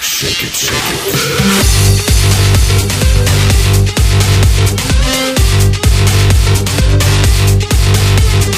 Shake it, shake it.